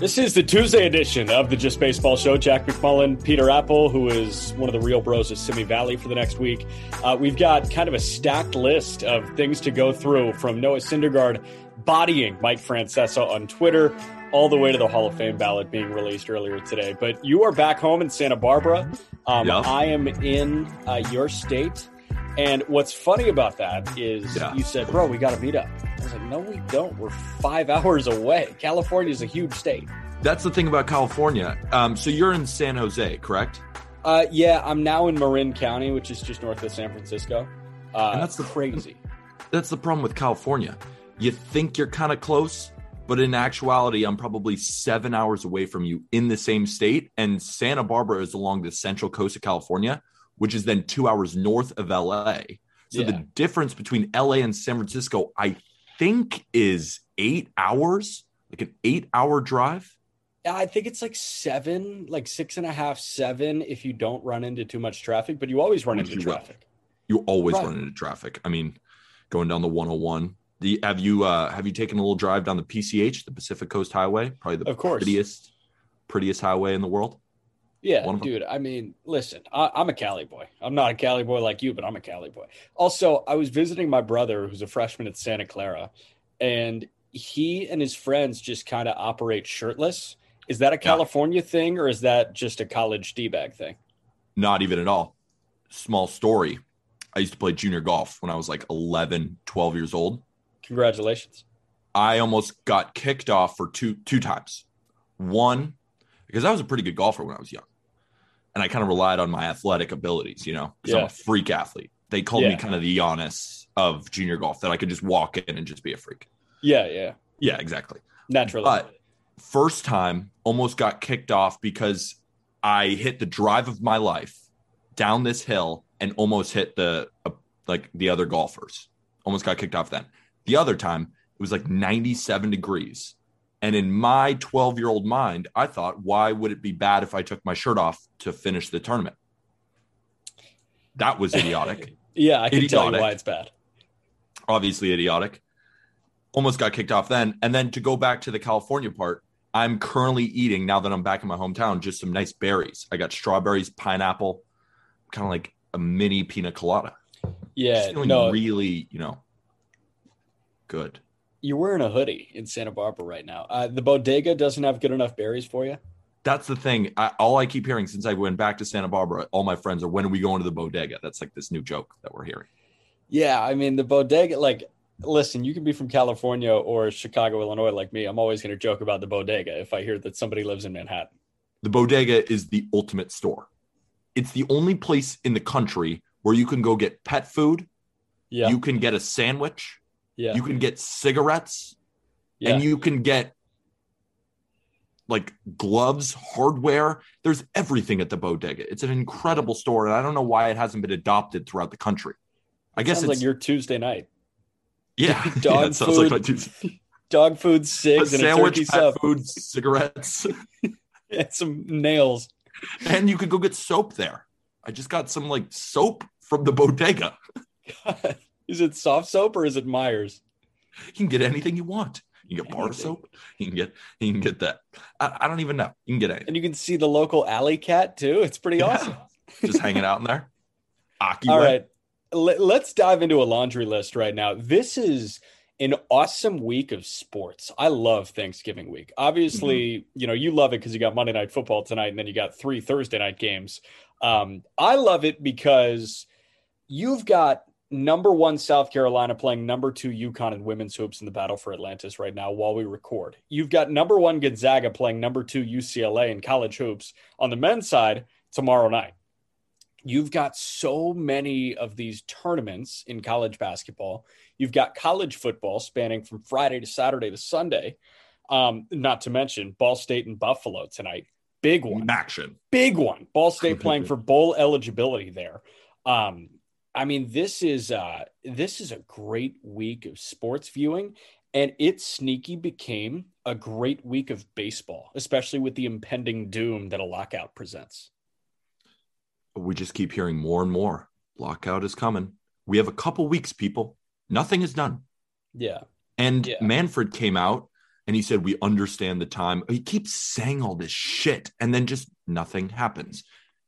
This is the Tuesday edition of the Just Baseball Show. Jack McMullen, Peter Apple, who is one of the real bros of Simi Valley for the next week. We've got kind of a stacked list of things to go through, from Noah Syndergaard bodying Mike Francesa on Twitter all the way to the Hall of Fame ballot being released earlier today. But you are back home in Santa Barbara. Yeah. I am in your state. And what's funny about that is you said, bro, we got to meet up. I was like, no, we don't. We're 5 hours away. California is a huge state. That's the thing about California. So you're in San Jose, correct? Yeah, I'm now in Marin County, which is just north of San Francisco. And that's crazy. That's the problem with California. You think you're kind of close, but in actuality, I'm probably 7 hours away from you in the same state. And Santa Barbara is along the central coast of California, which is then 2 hours north of LA. So the difference between LA and San Francisco, I think, is 8 hours, like an 8 hour drive. I think it's like seven, like six and a half, seven, if you don't run into too much traffic, but you always run into traffic. You always run into traffic. I mean, going down the 101, have you taken a little drive down the PCH, the Pacific Coast Highway, probably the prettiest highway in the world? Yeah, dude. I mean, listen, I'm a Cali boy. I'm not a Cali boy like you, but I'm a Cali boy. Also, I was visiting my brother, who's a freshman at Santa Clara, and he and his friends just kind of operate shirtless. Is that a California thing, or is that just a college D-bag thing? Not even at all. Small story. I used to play junior golf when I was like 11, 12 years old. Congratulations. I almost got kicked off for two times. One, because I was a pretty good golfer when I was young. And I kind of relied on my athletic abilities, because I'm a freak athlete. They called me kind of the Giannis of junior golf, that I could just walk in and just be a freak. Yeah, yeah. Yeah, exactly. Naturally. But first time, almost got kicked off because I hit the drive of my life down this hill and almost hit the other golfers. Almost got kicked off then. The other time, it was like 97 degrees. And in my 12-year-old mind, I thought, why would it be bad if I took my shirt off to finish the tournament? That was idiotic. I can tell you why it's bad. Obviously idiotic. Almost got kicked off then. And then to go back to the California part, I'm currently eating, now that I'm back in my hometown, just some nice berries. I got strawberries, pineapple, kind of like a mini pina colada. Yeah. Just feeling really, good. You're wearing a hoodie in Santa Barbara right now. The bodega doesn't have good enough berries for you? That's the thing. All I keep hearing since I went back to Santa Barbara, all my friends are, when are we going to the bodega? That's like this new joke that we're hearing. Yeah, I mean, the bodega, like, listen, you can be from California or Chicago, Illinois like me. I'm always going to joke about the bodega if I hear that somebody lives in Manhattan. The bodega is the ultimate store. It's the only place in the country where you can go get pet food. Yeah. You can get a sandwich. Yeah. You can get cigarettes and you can get like gloves, hardware. There's everything at the bodega. It's an incredible store. And I don't know why it hasn't been adopted throughout the country. I guess it's like your Tuesday night. Yeah. Dog food, like my Tuesday. Dog food, cigs, a sandwich, and a turkey sub. Food, cigarettes, and some nails. And you could go get soap there. I just got some like soap from the bodega. God. Is it soft soap or is it Myers? You can get anything you want. You can get bar soap. You can get that. I don't even know. You can get anything. And you can see the local alley cat too. It's pretty awesome. Just hanging out in there. Aki All way. Right. Let's dive into a laundry list right now. This is an awesome week of sports. I love Thanksgiving week. Obviously, you know, you love it because you got Monday Night Football tonight, and then you got 3 Thursday night games. I love it because you've got number 1 South Carolina playing number 2 UConn in women's hoops in the battle for Atlantis right now while we record. You've got number 1 Gonzaga playing number 2 UCLA in college hoops on the men's side tomorrow night. You've got so many of these tournaments in college basketball. You've got college football spanning from Friday to Saturday to Sunday. Not to mention Ball State and Buffalo tonight. Big one. Action. Big one. Ball State playing for bowl eligibility there. I mean, this is a great week of sports viewing, and it sneaky became a great week of baseball, especially with the impending doom that a lockout presents. We just keep hearing more and more. Lockout is coming. We have a couple weeks, people. Nothing is done. Yeah. And Manfred came out and he said, we understand the time. He keeps saying all this shit and then just nothing happens.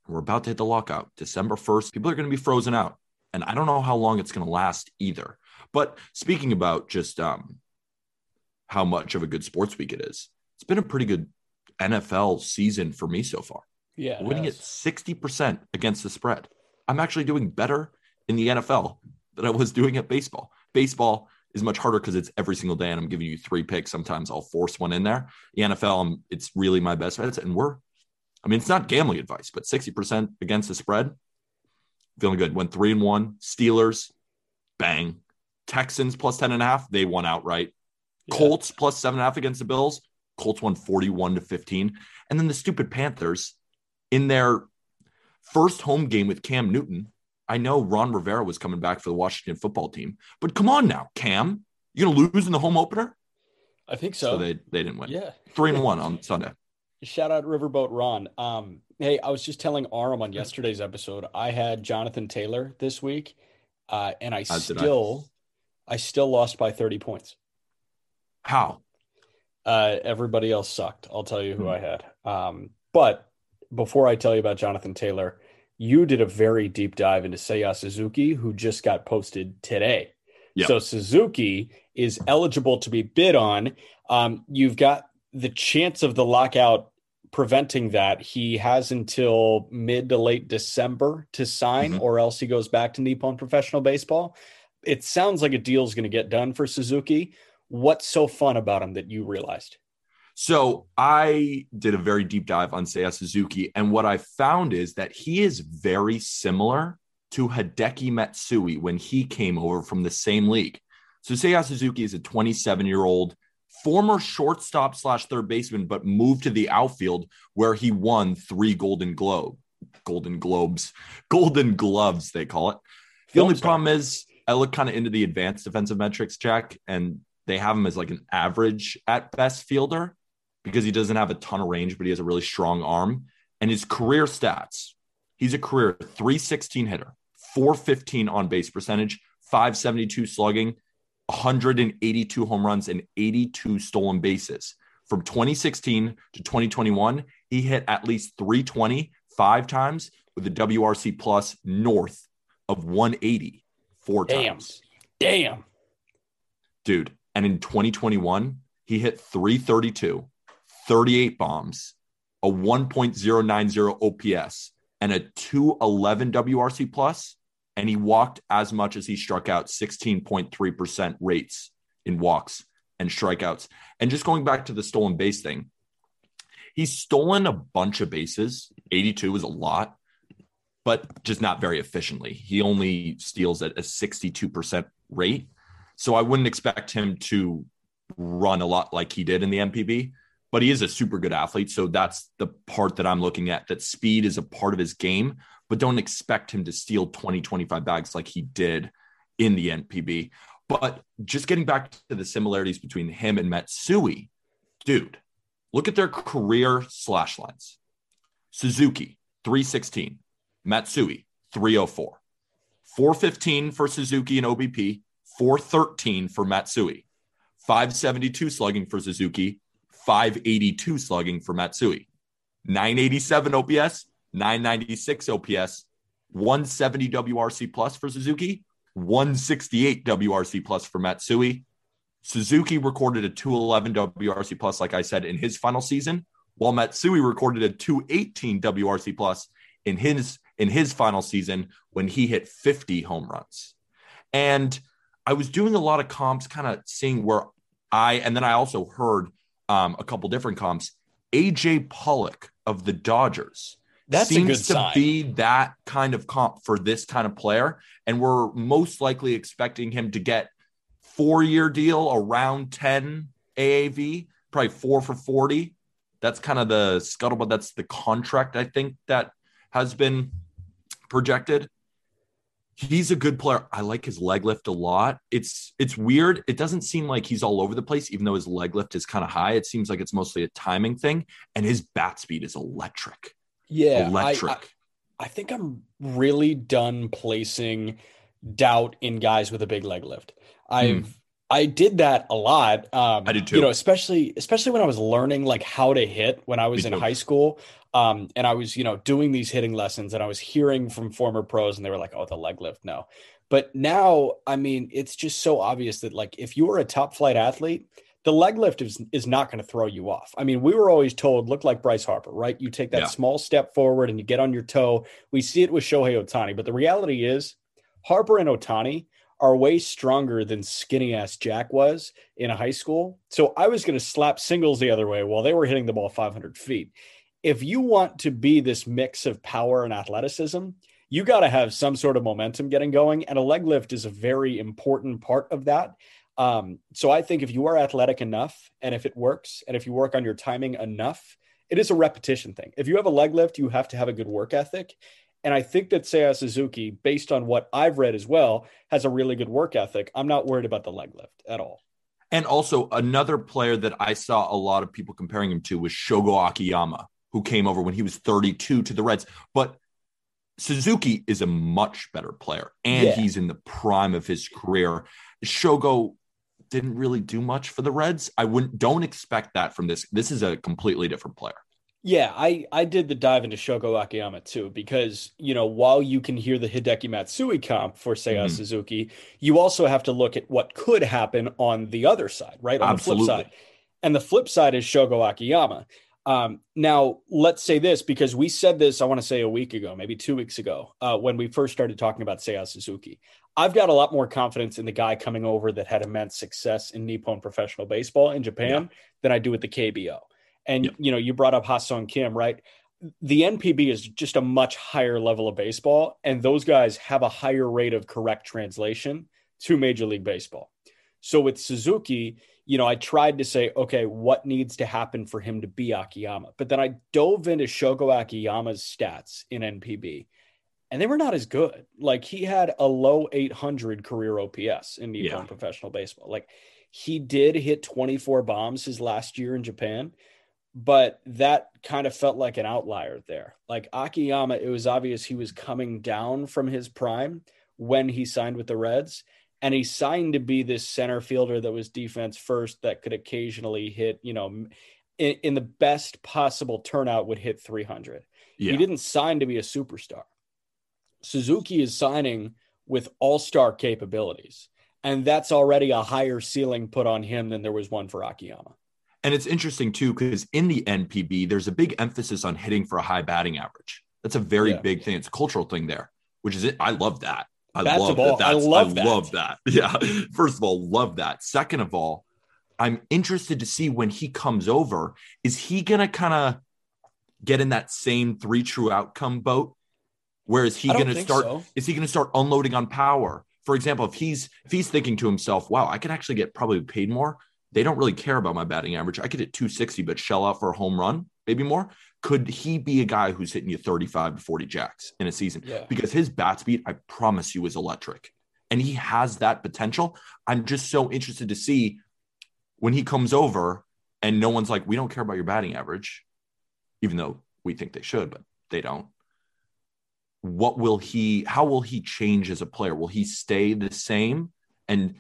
We're about to hit the lockout. December 1st, people are going to be frozen out. And I don't know how long it's going to last either. But speaking about just how much of a good sports week it is, it's been a pretty good NFL season for me so far. Yeah, we're winning at 60% against the spread. I'm actually doing better in the NFL than I was doing at baseball. Baseball is much harder because it's every single day, and I'm giving you 3 picks. Sometimes I'll force one in there. The NFL, it's really my best bets, and it's not gambling advice, but 60% against the spread, feeling good. Went 3-1. Steelers, bang. Texans plus 10.5. They won outright. Yeah. Colts plus 7.5 against the Bills. Colts won 41-15, and then the stupid Panthers. In their first home game with Cam Newton, I know Ron Rivera was coming back for the Washington football team, but come on now, Cam, you're going to lose in the home opener? I think so. So they didn't win. Yeah. 3-1 on Sunday. Shout out Riverboat Ron. Hey, I was just telling Aram on yesterday's episode, I had Jonathan Taylor this week, and I still lost by 30 points. How? Everybody else sucked. I'll tell you who I had. But before I tell you about Jonathan Taylor, you did a very deep dive into Seiya Suzuki, who just got posted today. Yep. So Suzuki is eligible to be bid on. You've got the chance of the lockout preventing that. He has until mid to late December to sign, or else he goes back to Nippon Professional Baseball. It sounds like a deal is going to get done for Suzuki. What's so fun about him that you realized? So I did a very deep dive on Seiya Suzuki, and what I found is that he is very similar to Hideki Matsui when he came over from the same league. So Seiya Suzuki is a 27-year-old former shortstop / third baseman, but moved to the outfield where he won 3 Golden Gloves, they call it. The only problem is I look kind of into the advanced defensive metrics, Jack, and they have him as like an average at best fielder, because he doesn't have a ton of range, but he has a really strong arm. And his career stats, he's a career 316 hitter, 415 on base percentage, 572 slugging, 182 home runs, and 82 stolen bases. From 2016 to 2021, he hit at least 320 5 times with a WRC plus north of 180 4 times. Damn. Dude. And in 2021, he hit 332. 38 bombs, a 1.090 OPS, and a 211 WRC plus, and he walked as much as he struck out, 16.3% rates in walks and strikeouts. And just going back to the stolen base thing, he's stolen a bunch of bases. 82 is a lot, but just not very efficiently. He only steals at a 62% rate, so I wouldn't expect him to run a lot like he did in the MPB. But he is a super good athlete, so that's the part that I'm looking at, that speed is a part of his game, but don't expect him to steal 20-25 bags like he did in the NPB. But just getting back to the similarities between him and Matsui, dude, look at their career slash lines. Suzuki, 316. Matsui, 304. 415 for Suzuki and OBP, 413 for Matsui. 572 slugging for Suzuki, 582 slugging for Matsui, 987 OPS, 996 OPS, 170 WRC plus for Suzuki, 168 WRC plus for Matsui. Suzuki recorded a 211 WRC plus, like I said, in his final season, while Matsui recorded a 218 WRC plus in his final season when he hit 50 home runs. And I was doing a lot of comps, kind of seeing where and then I also heard a couple different comps. AJ Pollock of the Dodgers seems to be that kind of comp for this kind of player. And we're most likely expecting him to get 4-year deal around 10 AAV, probably 4 for 40. That's kind of the scuttlebutt. That's the contract, I think, that has been projected. He's a good player. I like his leg lift a lot. It's weird. It doesn't seem like he's all over the place, even though his leg lift is kind of high. It seems like it's mostly a timing thing. And his bat speed is electric. Yeah. I think I'm really done placing doubt in guys with a big leg lift. I did that a lot. I did too. You know, especially when I was learning like how to hit when I was in high school. And I was, doing these hitting lessons and I was hearing from former pros and they were like, oh, the leg lift. No. But now, I mean, it's just so obvious that like, if you were a top flight athlete, the leg lift is not going to throw you off. I mean, we were always told, look like Bryce Harper, right? You take that small step forward and you get on your toe. We see it with Shohei Ohtani, but the reality is Harper and Ohtani are way stronger than skinny ass Jack was in high school. So I was going to slap singles the other way while they were hitting the ball 500 feet. If you want to be this mix of power and athleticism, you got to have some sort of momentum getting going. And a leg lift is a very important part of that. So I think if you are athletic enough and if it works, and if you work on your timing enough, it is a repetition thing. If you have a leg lift, you have to have a good work ethic. And I think that Seiya Suzuki, based on what I've read as well, has a really good work ethic. I'm not worried about the leg lift at all. And also another player that I saw a lot of people comparing him to was Shogo Akiyama, who came over when he was 32 to the Reds. But Suzuki is a much better player, and he's in the prime of his career. Shogo didn't really do much for the Reds. Don't expect that from this. This is a completely different player. Yeah, I did the dive into Shogo Akiyama too, because, while you can hear the Hideki Matsui comp for Seiya Suzuki, you also have to look at what could happen on the other side, right? On the flip side. And the flip side is Shogo Akiyama. Now let's say this, because we said this, I want to say a week ago, maybe 2 weeks ago, when we first started talking about Seiya Suzuki. I've got a lot more confidence in the guy coming over that had immense success in Nippon Professional Baseball in Japan than I do with the KBO. And, you brought up Ha-Sung Kim, right? The NPB is just a much higher level of baseball. And those guys have a higher rate of correct translation to Major League Baseball. So with Suzuki, I tried to say, okay, what needs to happen for him to be Akiyama? But then I dove into Shogo Akiyama's stats in NPB, and they were not as good. Like, he had a low 800 career OPS in Nippon Professional Baseball. Like, he did hit 24 bombs his last year in Japan, but that kind of felt like an outlier there. Like, Akiyama, it was obvious he was coming down from his prime when he signed with the Reds. And he signed to be this center fielder that was defense first, that could occasionally hit, in the best possible turnout would hit 300. Yeah. He didn't sign to be a superstar. Suzuki is signing with all-star capabilities, and that's already a higher ceiling put on him than there was one for Akiyama. And it's interesting, too, because in the NPB, there's a big emphasis on hitting for a high batting average. That's a very big thing. It's a cultural thing there, which is it. I love that. I love that. Yeah. First of all, love that. Second of all, I'm interested to see when he comes over, is he going to kind of get in that same three true outcome boat? Where is he going to start? So, is he going to start unloading on power? For example, if he's thinking to himself, wow, I could actually get probably paid more. They don't really care about my batting average. I could hit 260, but shell out for a home run, maybe more. Could he be a guy who's hitting you 35 to 40 jacks in a season? Yeah. Because his bat speed, I promise you, is electric. And he has that potential. I'm just so interested to see when he comes over and no one's like, we don't care about your batting average, even though we think they should, but they don't. How will he change as a player? Will he stay the same? And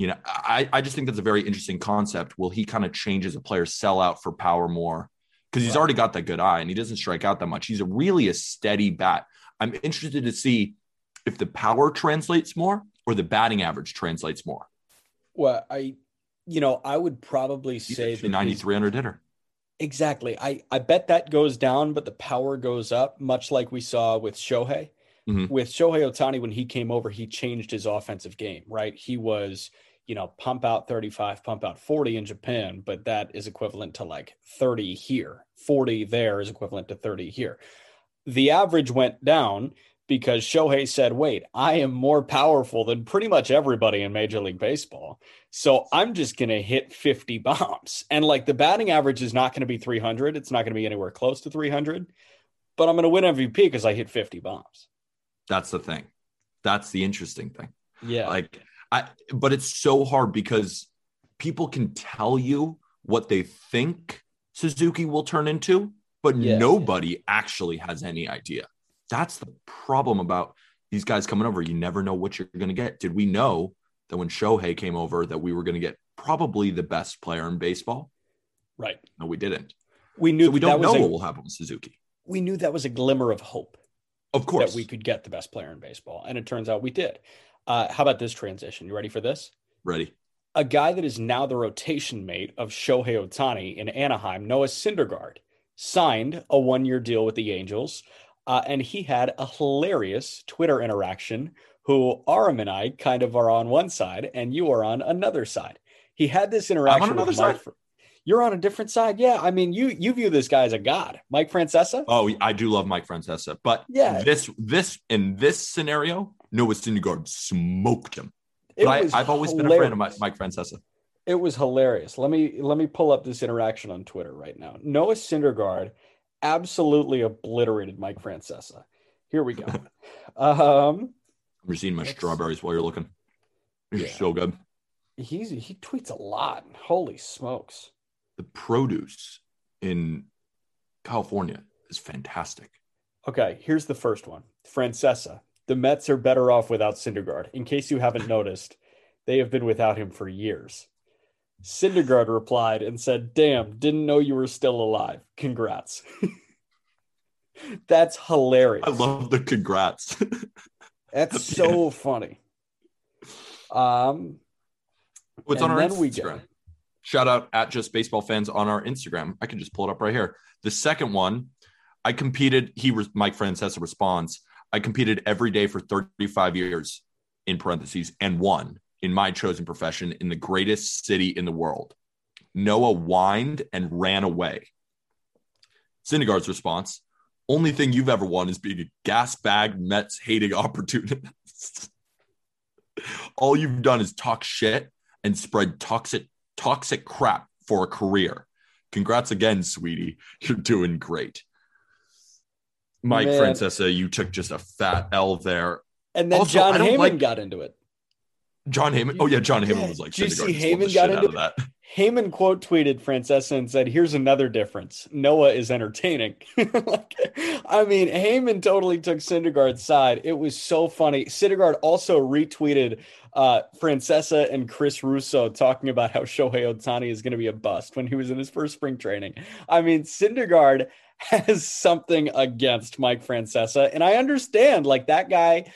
You know, I just think that's a very interesting concept. Will he kind of change as a player, sell out for power more? Because he's already got that good eye and he doesn't strike out that much. He's really a steady bat. I'm interested to see if the power translates more or the batting average translates more. Well, I would probably say 9,300 hitter. Exactly. I bet that goes down, but the power goes up, much like we saw with Shohei. Mm-hmm. With Shohei Ohtani, when he came over, he changed his offensive game, right? He was, pump out 35, pump out 40 in Japan, but that is equivalent to like 30 here. 40 there is equivalent to 30 here. The average went down because Shohei said, wait, I am more powerful than pretty much everybody in Major League Baseball. So I'm just going to hit 50 bombs. And like the batting average is not going to be 300. It's not going to be anywhere close to 300, but I'm going to win MVP because I hit 50 bombs. That's the thing. That's the interesting thing. Yeah. But it's so hard because people can tell you what they think Suzuki will turn into, but nobody actually has any idea. That's the problem about these guys coming over. You never know what you're going to get. Did we know that when Shohei came over that we were going to get probably the best player in baseball? Right. No, we didn't. We knew. So we don't know what will happen with Suzuki. We knew that was a glimmer of hope. Of course. That we could get the best player in baseball. And it turns out we did. How about this transition? You ready for this? Ready. A guy that is now the rotation mate of Shohei Ohtani in Anaheim, Noah Syndergaard, signed a one-year deal with the Angels. And he had a hilarious Twitter interaction who Aram and I kind of are on one side and you are on another side. He had this interaction. I'm on another side. You're on a different side. Yeah. I mean, you view this guy as a god. Mike Francesa. Oh, I do love Mike Francesa. But this in this scenario, Noah Syndergaard smoked him. I've always been a fan of Mike Francesa. It was hilarious. Let me pull up this interaction on Twitter right now. Noah Syndergaard absolutely obliterated Mike Francesa. Here we go. I'm just eating my strawberries while you're looking. You're so good. He tweets a lot. Holy smokes. The produce in California is fantastic. Okay, here's the first one. Francesa, the Mets are better off without Syndergaard. In case you haven't noticed, they have been without him for years. Syndergaard replied and said, damn, didn't know you were still alive. Congrats. That's hilarious. I love the congrats. That's so funny. What's on our Instagram? Shout out at Just Baseball Fans on our Instagram. I can just pull it up right here. The second one, I competed. Mike Francesa responds, I competed every day for 35 years in parentheses and won in my chosen profession in the greatest city in the world. Noah whined and ran away. Syndergaard's response, only thing you've ever won is being a gas bag Mets hating opportunist. All you've done is talk shit and spread toxic crap for a career. Congrats again, sweetie. You're doing great. Mike Francesa, you took just a fat L there. And then also, John Heyman got into it. John Heyman? Oh, yeah, John Heyman was like, did you see Heyman got into that? Heyman quote tweeted Francesa and said, here's another difference. Noah is entertaining. I mean, Heyman totally took Syndergaard's side. It was so funny. Syndergaard also retweeted Francesa and Chris Russo talking about how Shohei Ohtani is going to be a bust when he was in his first spring training. I mean, Syndergaard has something against Mike Francesa. And I understand, like, that guy,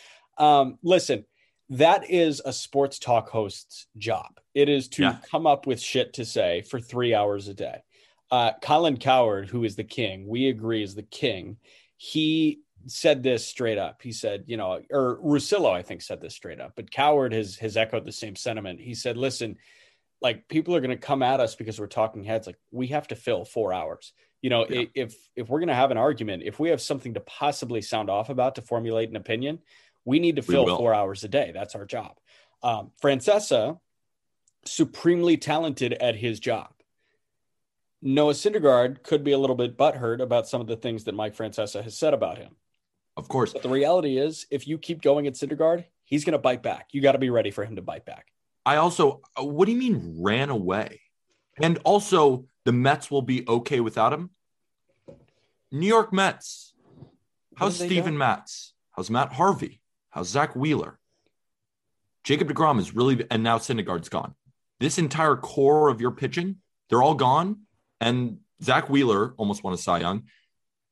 listen, that is a sports talk host's job. It is to come up with shit to say for 3 hours a day. Colin Cowherd, who is the king, we agree is the king. He said this straight up. He said, or Russillo, I think, said this straight up, but Cowherd has echoed the same sentiment. He said, listen, like, people are going to come at us because we're talking heads. Like, we have to fill 4 hours. If we're going to have an argument, if we have something to possibly sound off about to formulate an opinion, we need to fill 4 hours a day. That's our job. Francesa, supremely talented at his job. Noah Syndergaard could be a little bit butthurt about some of the things that Mike Francesa has said about him. Of course. But the reality is, if you keep going at Syndergaard, he's going to bite back. You got to be ready for him to bite back. I also, what do you mean ran away? And also, the Mets will be okay without him? New York Mets. How's Steven Matz? How's Matt Harvey? How's Zach Wheeler? Jacob deGrom is really, and now Syndergaard's gone. This entire core of your pitching, they're all gone. And Zach Wheeler almost won a Cy Young.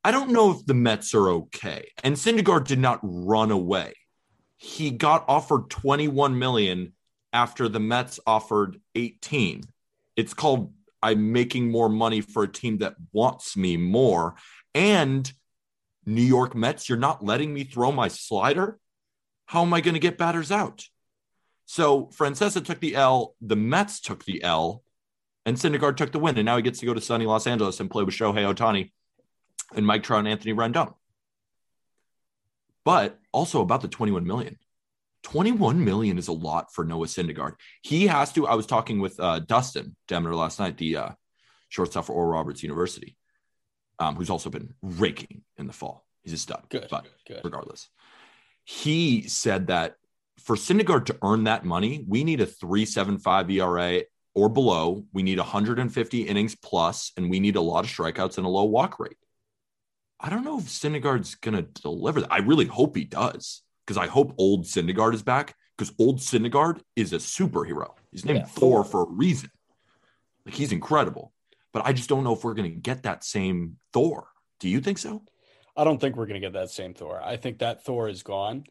I don't know if the Mets are okay. And Syndergaard did not run away. He got offered $21 million after the Mets offered 18. It's called, I'm making more money for a team that wants me more. And New York Mets, you're not letting me throw my slider. How am I going to get batters out? So Francesa took the L, the Mets took the L, and Syndergaard took the win. And now he gets to go to sunny Los Angeles and play with Shohei Ohtani and Mike Trout and Anthony Rendon. But also about the $21 million. $21 million is a lot for Noah Syndergaard. He has to, I was talking with Dustin Demeter last night, the shortstop for Oral Roberts University, who's also been raking in the fall. He's a stud. Good. Regardless. He said that for Syndergaard to earn that money, we need a 3.75 ERA or below. We need 150 innings plus, and we need a lot of strikeouts and a low walk rate. I don't know if Syndergaard's going to deliver that. I really hope he does, because I hope old Syndergaard is back, because old Syndergaard is a superhero. He's named Thor for a reason. Like, he's incredible. But I just don't know if we're going to get that same Thor. Do you think so? I don't think we're going to get that same Thor. I think that Thor is gone.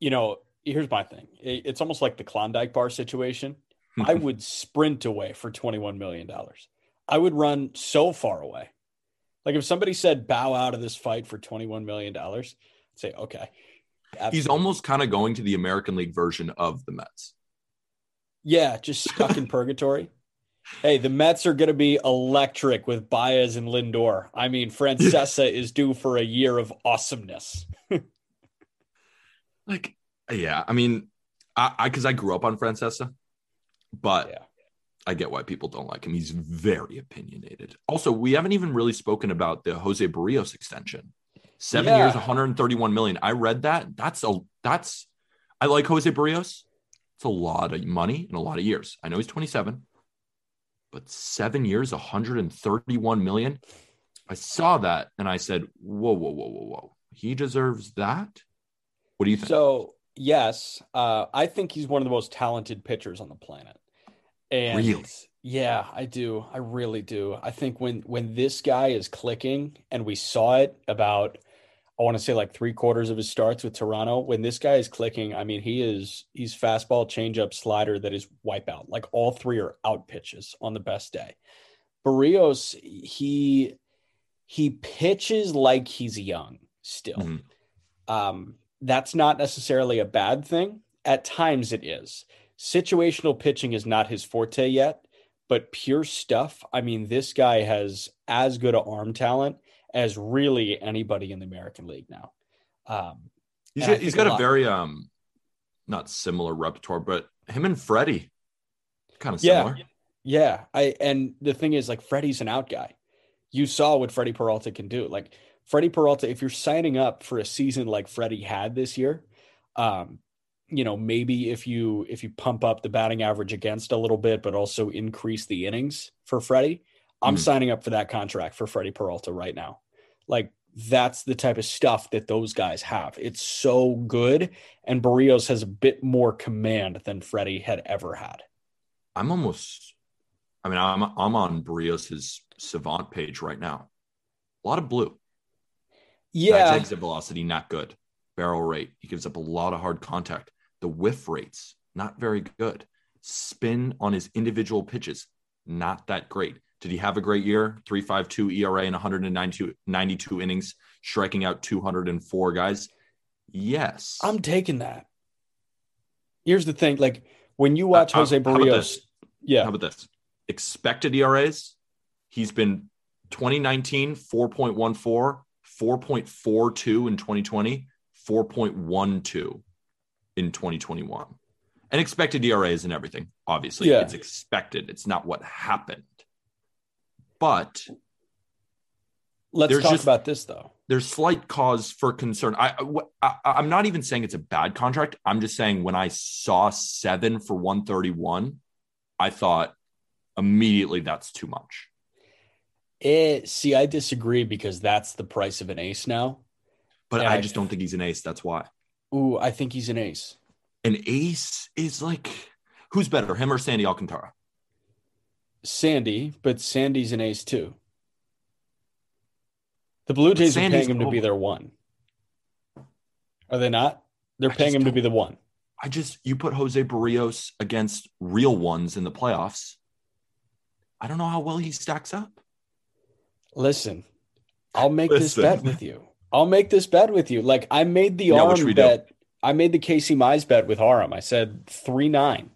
You know, here's my thing. It's almost like the Klondike bar situation. I would sprint away for $21 million. I would run so far away. Like, if somebody said, bow out of this fight for $21 million, I'd say, okay. Absolutely. He's almost kind of going to the American League version of the Mets. Yeah, just stuck in purgatory. Hey, the Mets are going to be electric with Baez and Lindor. I mean, Francesa is due for a year of awesomeness. Like, yeah, I mean, because I grew up on Francesa, but yeah. I get why people don't like him. He's very opinionated. Also, we haven't even really spoken about the Jose Berrios extension. 7 years, $131 million. I read that. I like Jose Berrios. It's a lot of money and a lot of years. I know he's 27, but 7 years, $131 million. I saw that and I said, whoa. He deserves that? What do you think? So, yes, I think he's one of the most talented pitchers on the planet. And really? Yeah, I do. I really do. I think when this guy is clicking, and we saw it about, I want to say like three quarters of his starts with Toronto, when this guy is clicking, I mean, he's fastball, changeup, slider, that is wipeout. Like, all three are out pitches on the best day. Berrios, he pitches like he's young still. Mm-hmm. That's not necessarily a bad thing. At times it is. Situational pitching is not his forte yet, but pure stuff. I mean, this guy has as good an arm talent as really anybody in the American League now. He's got a very, not similar repertoire, but him and Freddy kind of similar. Yeah. And the thing is, like, Freddy's an out guy. You saw what Freddy Peralta can do. Like, Freddy Peralta, if you're signing up for a season like Freddy had this year, you know, maybe if you pump up the batting average against a little bit, but also increase the innings for Freddie, I'm signing up for that contract for Freddie Peralta right now. Like, that's the type of stuff that those guys have. It's so good. And Berrios has a bit more command than Freddie had ever had. I'm on Berrios' Savant page right now. A lot of blue. Yeah. Exit velocity, not good. Barrel rate. He gives up a lot of hard contact. The whiff rates, not very good. Spin on his individual pitches, not that great. Did he have a great year? 3.52 ERA in 192 innings, striking out 204 guys. Yes. I'm taking that. Here's the thing. Like, when you watch Jose Berrios. How about this? Expected ERAs. He's been 2019, 4.14, 4.42 in 2020, 4.12 in 2021. And expected ERAs and everything, obviously. Yeah. It's expected. It's not what happened. But let's talk about this, though. There's slight cause for concern. I'm not even saying it's a bad contract. I'm just saying, when I saw 7 for 131, I thought immediately that's too much. See, I disagree, because that's the price of an ace now. But I just don't think he's an ace. That's why. Ooh, I think he's an ace. an ace is like, who's better, him or Sandy Alcantara? Sandy, but Sandy's an ace too. The Blue Jays are paying him to be their one. Are they not? They're paying him to be the one. You put Jose Berrios against real ones in the playoffs. I don't know how well he stacks up. Listen, I'll make this bet with you. Like I made the arm bet. I made the Casey Mize bet with Aram. I said 3-9.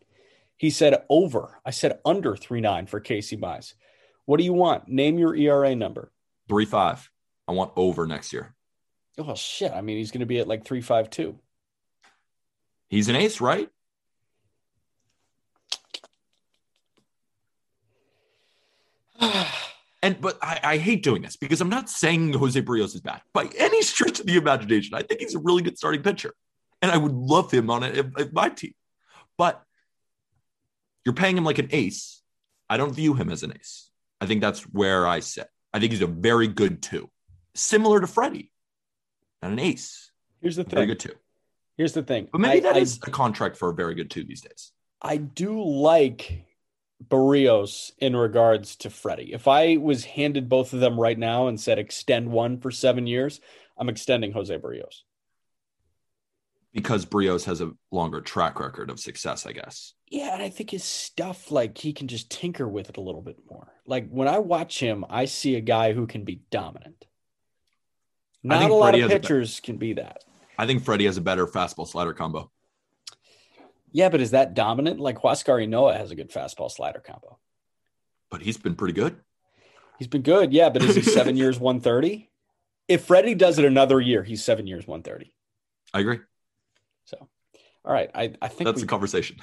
He said over. I said under 3-9 for Casey Mize. What do you want? Name your ERA number. 3.5. I want over next year. Oh, shit. I mean, he's going to be at like 3.52. He's an ace, right? But I hate doing this because I'm not saying Jose Berrios is bad by any stretch of the imagination. I think he's a really good starting pitcher, and I would love him on it if my team. But you're paying him like an ace. I don't view him as an ace. I think that's where I sit. I think he's a very good two. Similar to Freddie, not an ace. Here's the thing. Very good two. Here's the thing. But maybe that is a contract for a very good two these days. I do like Berrios in regards to Freddie. If I was handed both of them right now and said extend one for 7 years, I'm extending Jose Berrios. Because Berrios has a longer track record of success, I guess. Yeah, and I think his stuff, like, he can just tinker with it a little bit more. Like, when I watch him, I see a guy who can be dominant. Not a lot of pitchers can be that. I think Freddie has a better fastball-slider combo. Yeah, but is that dominant? Like, Huascari Noah has a good fastball-slider combo. But he's been pretty good. He's been good, yeah, but is he 7 years 130? If Freddie does it another year, he's 7 years 130. I agree. So, all right. I think that's the conversation.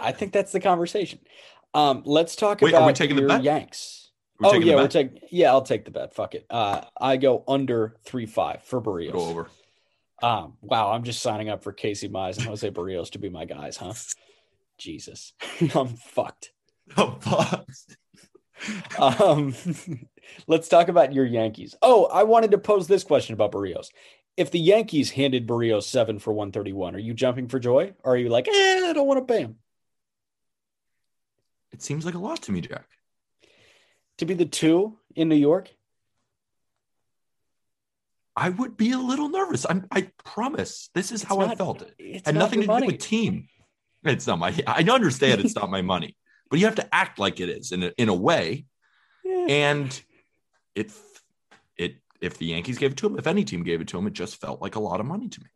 I think that's the conversation. Let's talk about the Yanks. I'll take the bet. Fuck it. I go under 3.5 for Berrios. Go over. Wow. I'm just signing up for Casey Mize and Jose Berrios to be my guys, huh? Jesus. I'm fucked. I'm fucked. Let's talk about your Yankees. Oh, I wanted to pose this question about Berrios. If the Yankees handed Berrios 7 for 131, are you jumping for joy? Or are you like, I don't want to pay him? It seems like a lot to me, Jack. To be the two in New York? I would be a little nervous. I promise. This is how I felt. It had nothing to do with team. It's not my. I understand it's not my money, but you have to act like it is in a way. Yeah. And if the Yankees gave it to him, if any team gave it to him, it just felt like a lot of money to me.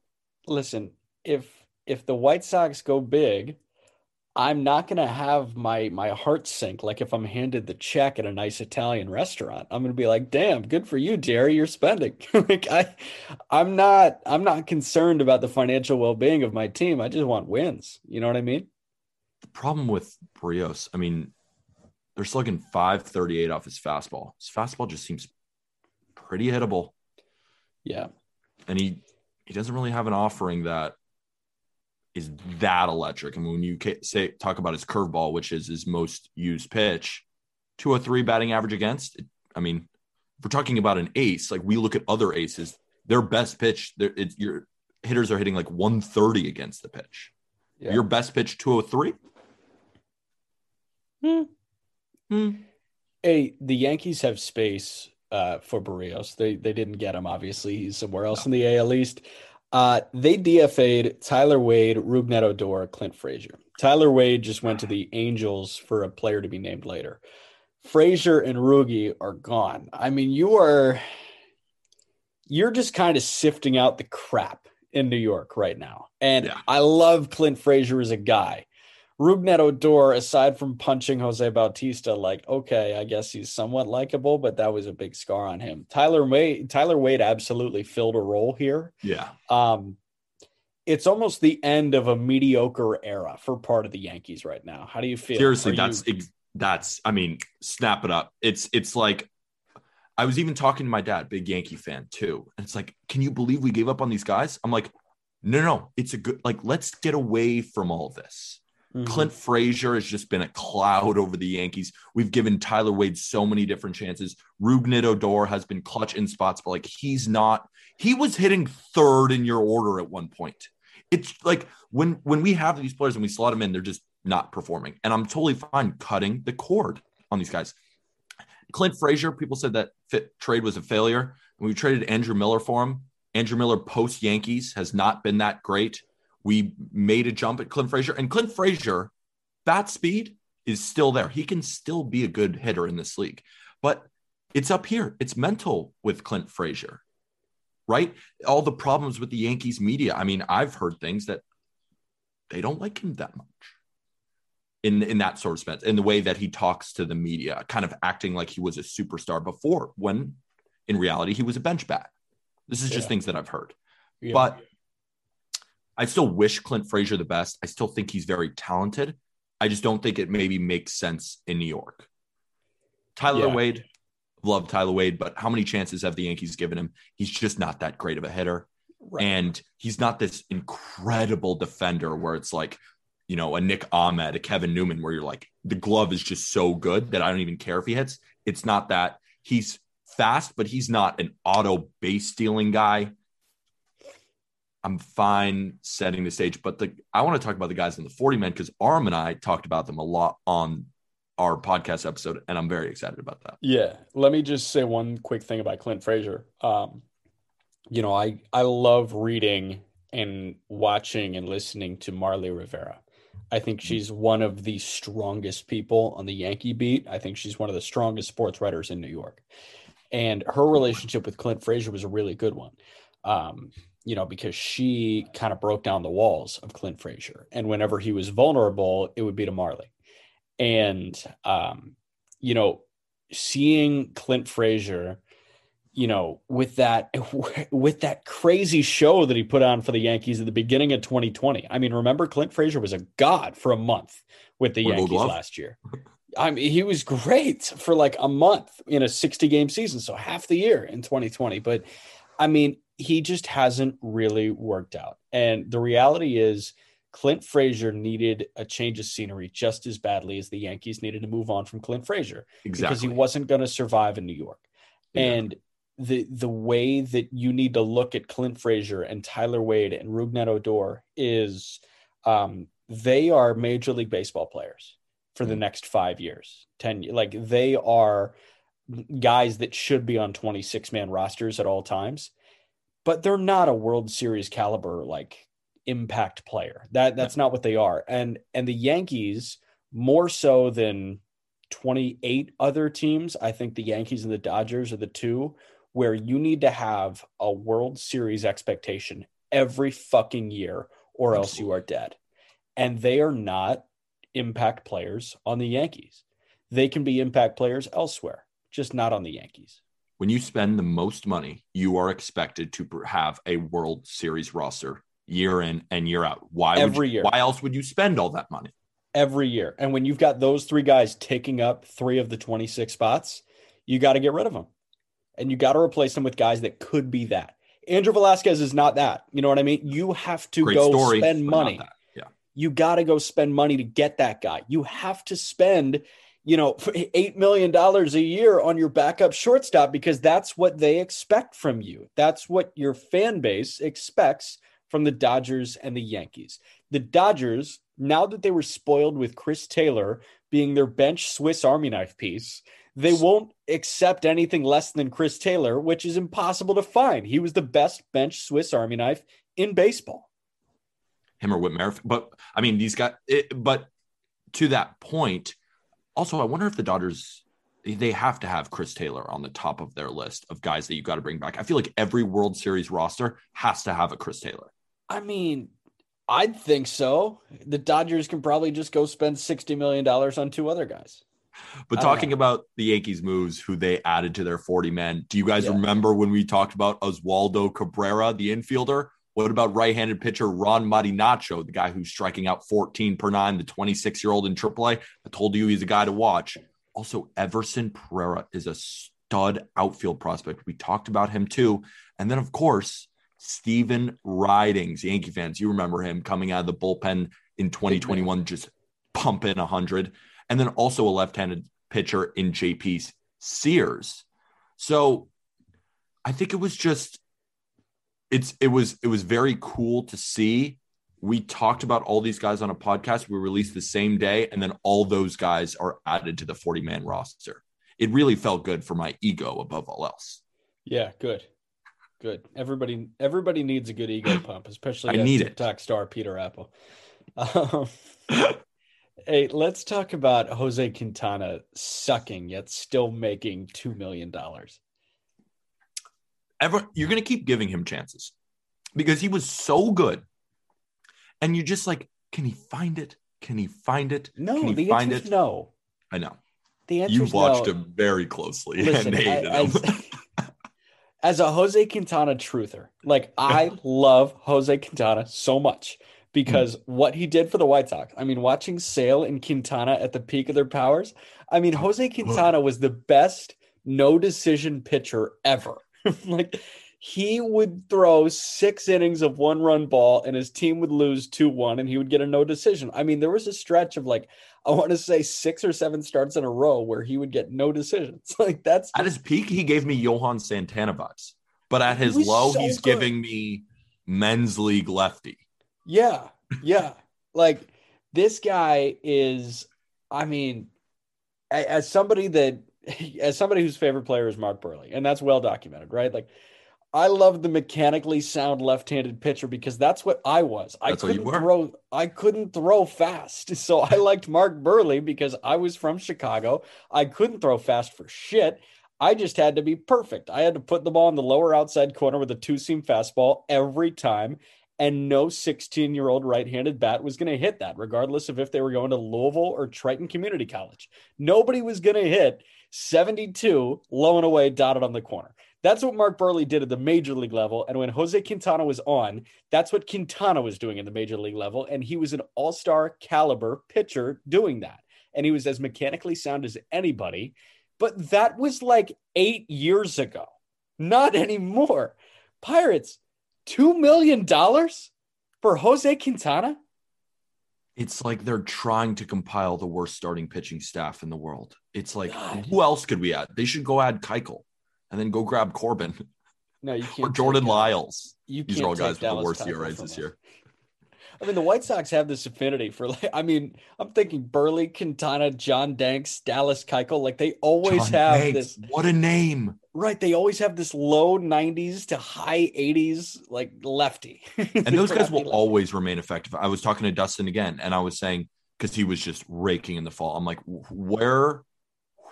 Listen, if the White Sox go big, I'm not going to have my heart sink. Like if I'm handed the check at a nice Italian restaurant, I'm going to be like, damn, good for you, Jerry, you're spending. Like I'm not concerned about the financial well-being of my team. I just want wins. You know what I mean? The problem with Berrios, I mean, they're slugging .538 off his fastball. His fastball just seems pretty hittable. Yeah. And he doesn't really have an offering that is that electric. And when you talk about his curveball, which is his most used pitch, .203 batting average against, I mean, if we're talking about an ace, like we look at other aces, their best pitch, your hitters are hitting like 130 against the pitch. Yeah. Your best pitch, .203? Hey, the Yankees have space for Berrios. They didn't get him, obviously. He's somewhere else in the AL East. They DFA'd Tyler Wade, Rougned Odor, Clint Frazier. Tyler Wade just went to the Angels for a player to be named later. Frazier and Rugi are gone. I mean, you're just kind of sifting out the crap in New York right now. And I love Clint Frazier as a guy. Rougned Odor, aside from punching Jose Bautista, like, okay, I guess he's somewhat likable, but that was a big scar on him. Tyler Wade absolutely filled a role here. Yeah. It's almost the end of a mediocre era for part of the Yankees right now. How do you feel? Seriously, I mean, snap it up. It's like, I was even talking to my dad, big Yankee fan too. And it's like, can you believe we gave up on these guys? I'm like, no, it's a good, like, let's get away from all this. Clint Frazier has just been a cloud over the Yankees. We've given Tyler Wade so many different chances. Rougned Odor has been clutch in spots, but like he's not. He was hitting third in your order at one point. It's like when we have these players and we slot them in, they're just not performing. And I'm totally fine cutting the cord on these guys. Clint Frazier, people said that trade was a failure. We traded Andrew Miller for him. Andrew Miller post-Yankees has not been that great. We made a jump at Clint Frazier. And Clint Frazier, bat speed is still there. He can still be a good hitter in this league. But it's up here. It's mental with Clint Frazier, right? All the problems with the Yankees media. I mean, I've heard things that they don't like him that much in that sort of sense, in the way that he talks to the media, kind of acting like he was a superstar before, when in reality he was a bench bat. This is just things that I've heard. Yeah. But I still wish Clint Frazier the best. I still think he's very talented. I just don't think it maybe makes sense in New York. Tyler Wade, love Tyler Wade, but how many chances have the Yankees given him? He's just not that great of a hitter. Right. And he's not this incredible defender where it's like, you know, a Nick Ahmed, a Kevin Newman, where you're like, the glove is just so good that I don't even care if he hits. It's not that. He's fast, but he's not an auto base stealing guy. I'm fine setting the stage, but I want to talk about the guys in the 40 men because Arm and I talked about them a lot on our podcast episode, and I'm very excited about that. Yeah. Let me just say one quick thing about Clint Frazier. You know, I love reading and watching and listening to Marley Rivera. I think she's one of the strongest people on the Yankee beat. I think she's one of the strongest sports writers in New York. And her relationship with Clint Frazier was a really good one. You know, because she kind of broke down the walls of Clint Frazier. And whenever he was vulnerable, it would be to Marley. And, you know, seeing Clint Frazier, you know, with that crazy show that he put on for the Yankees at the beginning of 2020. I mean, remember Clint Frazier was a god for a month with the Yankees last year. I mean, he was great for like a month in a 60 game season. So half the year in 2020, but I mean, he just hasn't really worked out. And the reality is Clint Frazier needed a change of scenery just as badly as the Yankees needed to move on from Clint Frazier. Exactly. Because he wasn't going to survive in New York. Yeah. And the way that you need to look at Clint Frazier and Tyler Wade and Rougned Odor is they are Major League Baseball players for the next 5 years, 10 years. Like they are guys that should be on 26-man rosters at all times, but they're not a World Series caliber, like, impact player. That's not what they are. And the Yankees, more so than 28 other teams, I think the Yankees and the Dodgers are the two where you need to have a World Series expectation every fucking year or else you are dead. And they are not impact players on the Yankees. They can be impact players elsewhere, just not on the Yankees. When you spend the most money, you are expected to have a World Series roster year in and year out. Why else would you spend all that money? Every year. And when you've got those three guys taking up three of the 26 spots, you got to get rid of them. And you got to replace them with guys that could be that. Andrew Velasquez is not that. You know what I mean? You have to spend money. Yeah. You got to go spend money to get that guy. You have to spend, you know, $8 million a year on your backup shortstop because that's what they expect from you. That's what your fan base expects from the Dodgers and the Yankees. The Dodgers, now that they were spoiled with Chris Taylor being their bench Swiss Army knife piece, they won't accept anything less than Chris Taylor, which is impossible to find. He was the best bench Swiss Army knife in baseball. Him or Whit Merrifield. But I mean, these guys, but to that point, also, I wonder if the Dodgers, they have to have Chris Taylor on the top of their list of guys that you got to bring back. I feel like every World Series roster has to have a Chris Taylor. I mean, I'd think so. The Dodgers can probably just go spend $60 million on two other guys. But talking about the Yankees moves, who they added to their 40 men. Do you guys remember when we talked about Oswaldo Cabrera, the infielder? What about right-handed pitcher Ron Marinaccio, the guy who's striking out 14 per nine, the 26-year-old in AAA? I told you he's a guy to watch. Also, Everson Pereira is a stud outfield prospect. We talked about him too. And then, of course, Steven Ridings, Yankee fans. You remember him coming out of the bullpen in 2021, just pumping 100. And then also a left-handed pitcher in JP Sears. So I think it was very cool to see we talked about all these guys on a podcast. We released the same day, and then all those guys are added to the 40-man roster. It really felt good for my ego above all else. Yeah, good. Good. Everybody needs a good ego pump, especially TikTok star Peter Apple. Hey, let's talk about Jose Quintana sucking yet still making $2 million. You're going to keep giving him chances because he was so good. And you're just like, can he find it? Can he find it? No, the answer is no. I know. The answer is no. You watched him very closely. Listen, as a Jose Quintana truther, like I love Jose Quintana so much because what he did for the White Sox, I mean, watching Sale and Quintana at the peak of their powers, I mean, Jose Quintana was the best no-decision pitcher ever. Like, he would throw 6 innings of 1-run ball and his team would lose 2-1 and he would get a no decision. I mean, there was a stretch of like, I want to say 6 or 7 starts in a row where he would get no decisions. Like that's at his peak. He gave me Johan Santana vibes, but at his low, he's giving me men's league lefty. Yeah. Yeah. Like this guy is, I mean, as somebody whose favorite player is Mark Burley, and that's well documented, right? Like, I love the mechanically sound left-handed pitcher because that's what I was. I couldn't throw fast. So I liked Mark Burley because I was from Chicago. I couldn't throw fast for shit. I just had to be perfect. I had to put the ball in the lower outside corner with a 2-seam fastball every time. And no 16-year-old right-handed bat was going to hit that, regardless of if they were going to Louisville or Triton Community College. Nobody was going to hit 72 low and away dotted on the corner. That's what Mark Burley did at the major league level. And when Jose Quintana was on, that's what Quintana was doing at the major league level. And he was an all-star caliber pitcher doing that. And he was as mechanically sound as anybody. But that was like 8 years ago. Not anymore. Pirates, $2 million for Jose Quintana? It's like they're trying to compile the worst starting pitching staff in the world. It's like, God, who else could we add? They should go add Keuchel. And then go grab Corbin. No, you can't. Or Jordan Lyles. These are all guys with the worst ERAs this year. I mean, the White Sox have this affinity for, like, I mean, I'm thinking Burley, Quintana, John Danks, Dallas Keuchel. Like, they always have this. What a name. Right. They always have this low 90s to high 80s, like, lefty. And those guys will always remain effective. I was talking to Dustin again, and I was saying, because he was just raking in the fall. I'm like,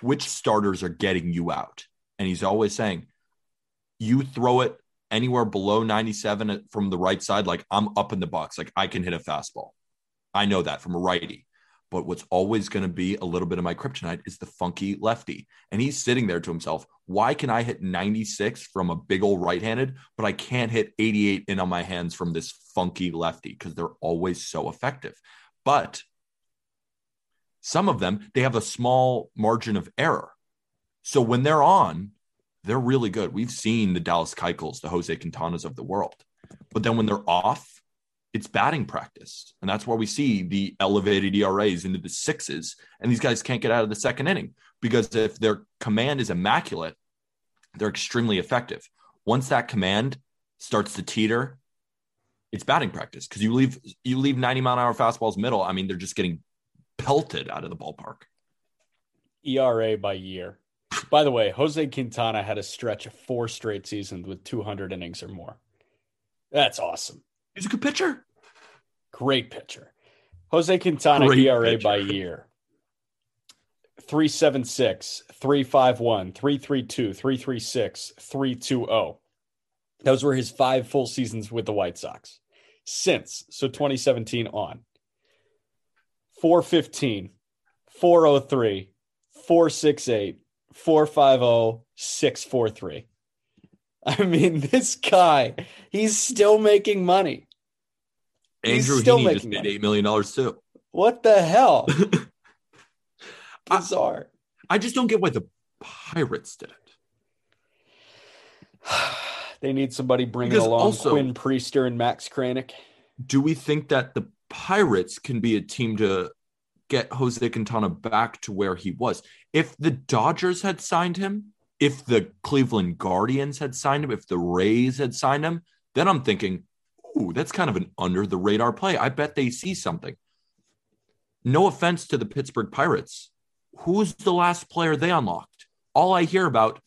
which starters are getting you out? And he's always saying, you throw it anywhere below 97 from the right side, like I'm up in the box, like I can hit a fastball. I know that from a righty. But what's always going to be a little bit of my kryptonite is the funky lefty. And he's sitting there to himself, why can I hit 96 from a big old right-handed, but I can't hit 88 in on my hands from this funky lefty? Because they're always so effective. But some of them, they have a small margin of error. So when they're on, they're really good. We've seen the Dallas Keuchels, the Jose Quintanas of the world. But then when they're off, it's batting practice. And that's why we see the elevated ERAs into the 6s. And these guys can't get out of the second inning because if their command is immaculate, they're extremely effective. Once that command starts to teeter, it's batting practice because you leave 90-mile-an-hour fastballs middle. I mean, they're just getting pelted out of the ballpark. ERA by year. By the way, Jose Quintana had a stretch of 4 straight seasons with 200 innings or more. That's awesome. He's a good pitcher. Great pitcher. Jose Quintana, great ERA pitcher by year. 3.76, 3.51, 3.32, 3.36, 3.20. Those were his 5 full seasons with the White Sox. So 2017 on. 4.15, 4.03, 4.68. 4.50, 6.43. I mean, this guy, he's still making money. Andrew Heaney just made $8 million too. What the hell? Bizarre. I just don't get why the Pirates did it. They need somebody bringing along Quinn Priester and Max Kranick. Do we think that the Pirates can be a team to get Jose Quintana back to where he was? If the Dodgers had signed him, if the Cleveland Guardians had signed him, if the Rays had signed him, then I'm thinking, ooh, that's kind of an under-the-radar play. I bet they see something. No offense to the Pittsburgh Pirates. Who's the last player they unlocked? All I hear about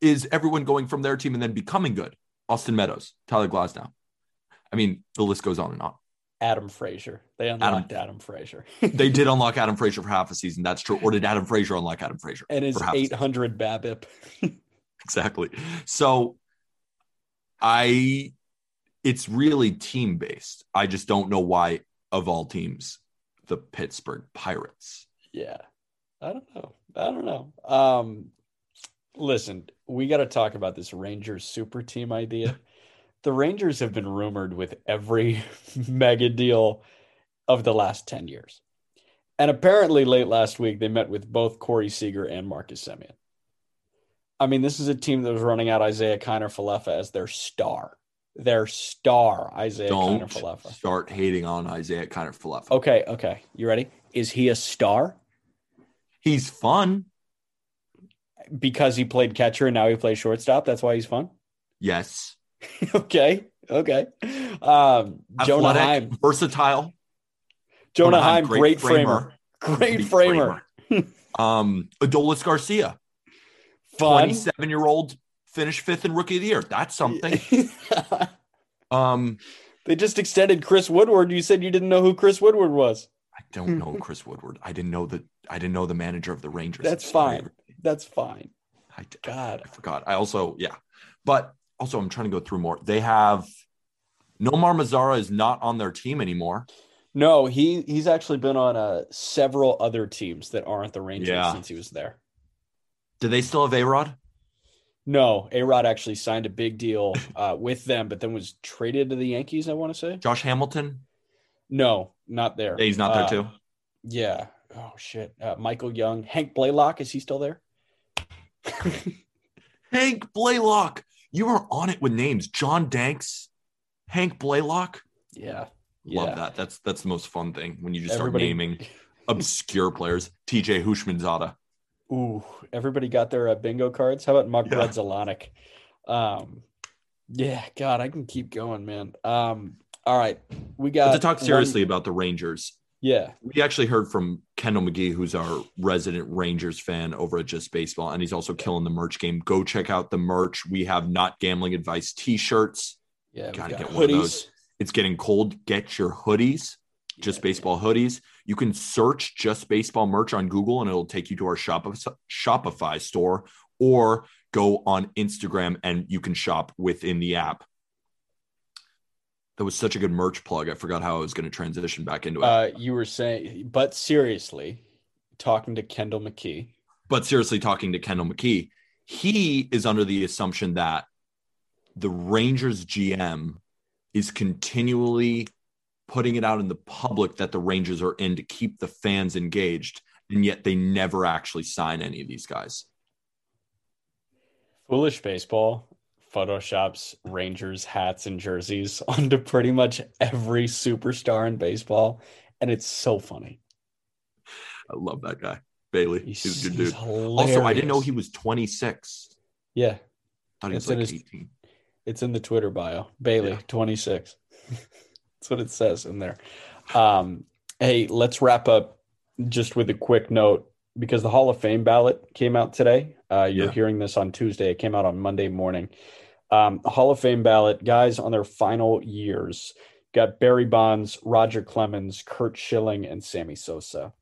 is everyone going from their team and then becoming good. Austin Meadows, Tyler Glasnow. I mean, the list goes on and on. Adam Frazier. They unlocked Adam Frazier. They did unlock Adam Frazier for half a season. That's true. Or did Adam Frazier unlock Adam Frazier? And his 800 BABIP. Exactly. So it's really team-based. I just don't know why, of all teams, the Pittsburgh Pirates. Yeah. I don't know. Listen, we got to talk about this Rangers super team idea. The Rangers have been rumored with every mega deal of the last 10 years. And apparently late last week, they met with both Corey Seager and Marcus Semien. I mean, this is a team that was running out Isaiah Kiner-Falefa as their star. Isaiah Kiner-Falefa. Don't start hating on Isaiah Kiner-Falefa. Okay. You ready? Is he a star? He's fun. Because he played catcher and now he plays shortstop? That's why he's fun? Yes. Okay. Jonah Heim, versatile. Jonah Heim, great framer. Great framer. Adolis Garcia, fun. 27-year-old, finished fifth in Rookie of the Year. That's something. They just extended Chris Woodward. You said you didn't know who Chris Woodward was. I don't know Chris Woodward. I didn't know the manager of the Rangers. That's fine. God, I forgot. Also, I'm trying to go through more. They have Nomar Mazara is not on their team anymore. No, he's actually been on several other teams that aren't the Rangers since he was there. Do they still have A-Rod? No, A-Rod actually signed a big deal with them, but then was traded to the Yankees, I want to say. Josh Hamilton? No, not there. Yeah, he's not there too? Yeah. Oh, shit. Michael Young. Hank Blaylock, is he still there? Hank Blaylock. You are on it with names. John Danks, Hank Blaylock. Yeah. Love that. That's the most fun thing when you just start naming obscure players. TJ Hushmanzada. Ooh, everybody got their bingo cards. How about Mark Zalonic? Yeah, God, I can keep going, man. All right, we got to talk seriously about the Rangers. Yeah, we actually heard from Kendall McGee, who's our resident Rangers fan over at Just Baseball, and he's also killing the merch game. Go check out the merch. We have Not Gambling Advice t-shirts. Yeah, gotta get one of those. It's getting cold. Get your hoodies, Just Baseball hoodies. You can search Just Baseball merch on Google, and it'll take you to our Shopify store, or go on Instagram, and you can shop within the app. That was such a good merch plug. I forgot how I was going to transition back into it. You were saying, But seriously, talking to Kendall McGee, he is under the assumption that the Rangers GM is continually putting it out in the public that the Rangers are in to keep the fans engaged, and yet they never actually sign any of these guys. Foolish baseball photoshops Rangers hats and jerseys onto pretty much every superstar in baseball, and it's so funny. I love that guy, Bailey. He's a good dude. Hilarious. Also, I didn't know he was 26. Yeah, I thought he was like 18. It's in the Twitter bio, Bailey, 26. That's what it says in there. Hey, let's wrap up just with a quick note, because the Hall of Fame ballot came out today. You're hearing this on Tuesday. It came out on Monday morning. Hall of Fame ballot, guys on their final years, got Barry Bonds, Roger Clemens, Curt Schilling, and Sammy Sosa.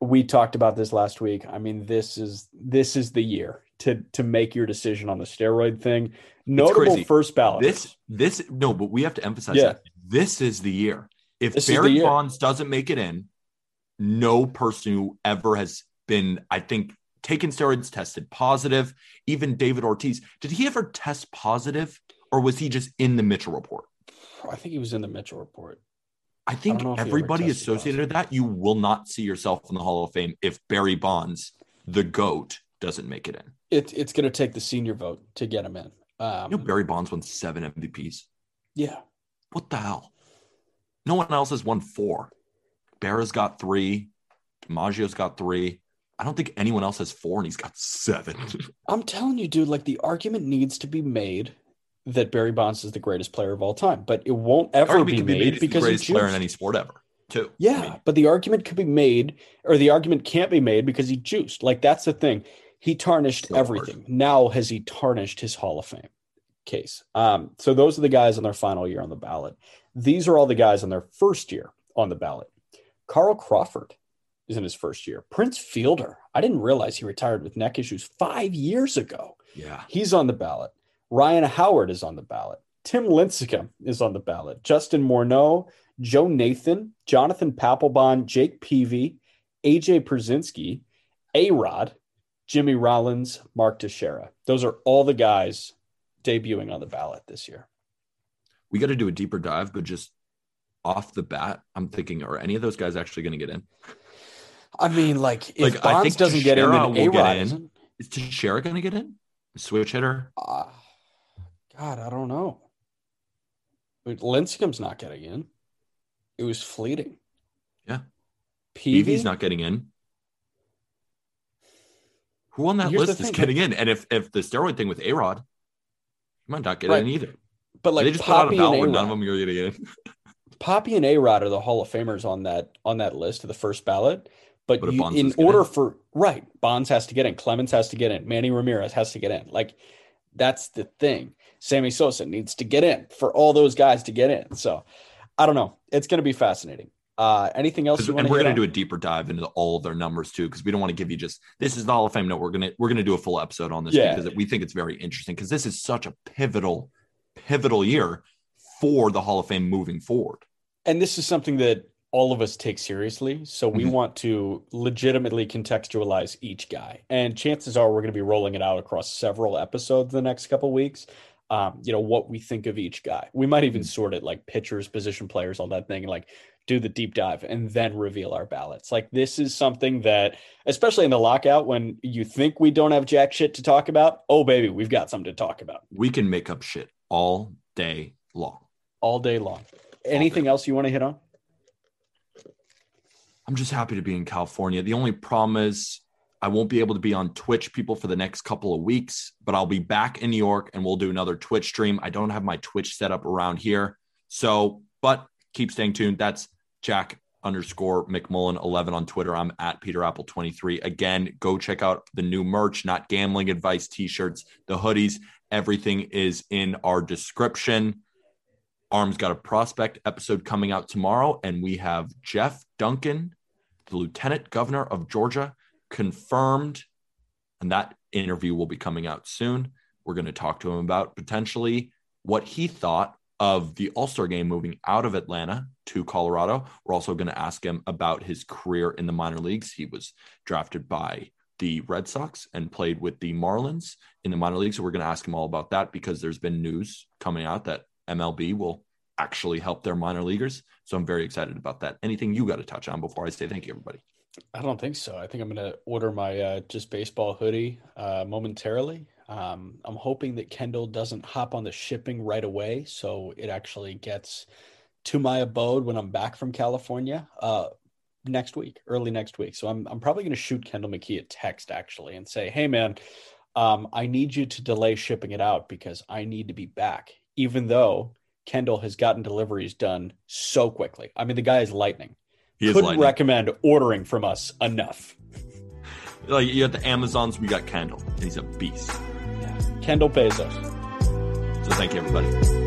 We talked about this last week. I mean, this is the year to make your decision on the steroid thing. Notable first ballot. But we have to emphasize that. This is the year. If Barry Bonds doesn't make it in, no person who ever has been, I think, taken steroids, tested positive. Even David Ortiz, did he ever test positive, or was he just in the Mitchell report? I think he was in the Mitchell report. I think everybody associated with that, you will not see yourself in the Hall of Fame if Barry Bonds, the GOAT, doesn't make it in. It's going to take the senior vote to get him in. Barry Bonds won 7 MVPs. Yeah. What the hell? No one else has won 4. Barra's got 3. DiMaggio's got 3. I don't think anyone else has 4, and he's got 7. I'm telling you, dude, like, the argument needs to be made that Barry Bonds is the greatest player of all time, but it won't ever be made because the greatest player in any sport ever. Too. Yeah, I mean, but the argument could be made, or the argument can't be made because he juiced. Like, that's the thing. He tarnished everything. Now has he tarnished his Hall of Fame case? So those are the guys on their final year on the ballot. These are all the guys on their first year on the ballot. Carl Crawford is in his first year. Prince Fielder. I didn't realize he retired with neck issues 5 years ago. Yeah, he's on the ballot. Ryan Howard is on the ballot. Tim Lincecum is on the ballot. Justin Morneau, Joe Nathan, Jonathan Papelbon, Jake Peavy, AJ Przinsky, A-Rod, Jimmy Rollins, Mark Teixeira. Those are all the guys debuting on the ballot this year. We got to do a deeper dive, but just off the bat, I'm thinking, are any of those guys actually going to get in? I mean, like, if like, Bonds doesn't get in, then A-Rod isn't. Is Teixeira going to get in? Switch hitter? God, I don't know. Lincecum's not getting in. It was fleeting. Yeah. Peavy's not getting in. Who on that list is getting in? And if the steroid thing with A-Rod, you might not get in either. But like, they just Poppy put out a ballot where none of them are getting in. Poppy and A-Rod are the Hall of Famers on that list of the first ballot. But Bonds has to get in. Clemens has to get in. Manny Ramirez has to get in. Like, that's the thing. Sammy Sosa needs to get in for all those guys to get in. So I don't know. It's going to be fascinating. Anything else? And we're going to do a deeper dive into all of their numbers too, because we don't want to give you just, this is the Hall of Fame. No, we're going to do a full episode on this because we think it's very interesting, because this is such a pivotal year for the Hall of Fame moving forward. And this is something that all of us take seriously. So we want to legitimately contextualize each guy, and chances are we're going to be rolling it out across several episodes the next couple of weeks. What we think of each guy. We might even sort it like pitchers, position players, all that thing, and like do the deep dive and then reveal our ballots. Like, this is something that, especially in the lockout, when you think we don't have jack shit to talk about, oh baby, we've got something to talk about. We can make up shit all day long. Anything else you want to hit on? I'm just happy to be in California. The only problem is I won't be able to be on Twitch, people, for the next couple of weeks, but I'll be back in New York and we'll do another Twitch stream. I don't have my Twitch set up around here. So, but keep staying tuned. That's Jack_McMullen11 on Twitter. I'm at PeterApple23. Again, go check out the new merch, Not Gambling Advice t-shirts, the hoodies. Everything is in our description. Arm's got a prospect episode coming out tomorrow, and we have Jeff Duncan, the Lieutenant Governor of Georgia, confirmed, and that interview will be coming out soon. We're going to talk to him about potentially what he thought of the All-Star game moving out of Atlanta to Colorado. We're also going to ask him about his career in the minor leagues. He was drafted by the Red Sox and played with the Marlins in the minor leagues. So we're going to ask him all about that, because there's been news coming out that MLB will actually help their minor leaguers. So I'm very excited about that. Anything you got to touch on before I say thank you, everybody? I don't think so. I think I'm going to order my Just Baseball hoodie momentarily. I'm hoping that Kendall doesn't hop on the shipping right away, so it actually gets to my abode when I'm back from California early next week. So I'm probably going to shoot Kendall McKee a text actually and say, hey man, I need you to delay shipping it out because I need to be back, even though Kendall has gotten deliveries done so quickly. I mean, the guy is lightning. Couldn't recommend ordering from us enough. Like, you got the Amazons, we got Kendall. He's a beast. Yeah. Kendall Bezos. So thank you, everybody.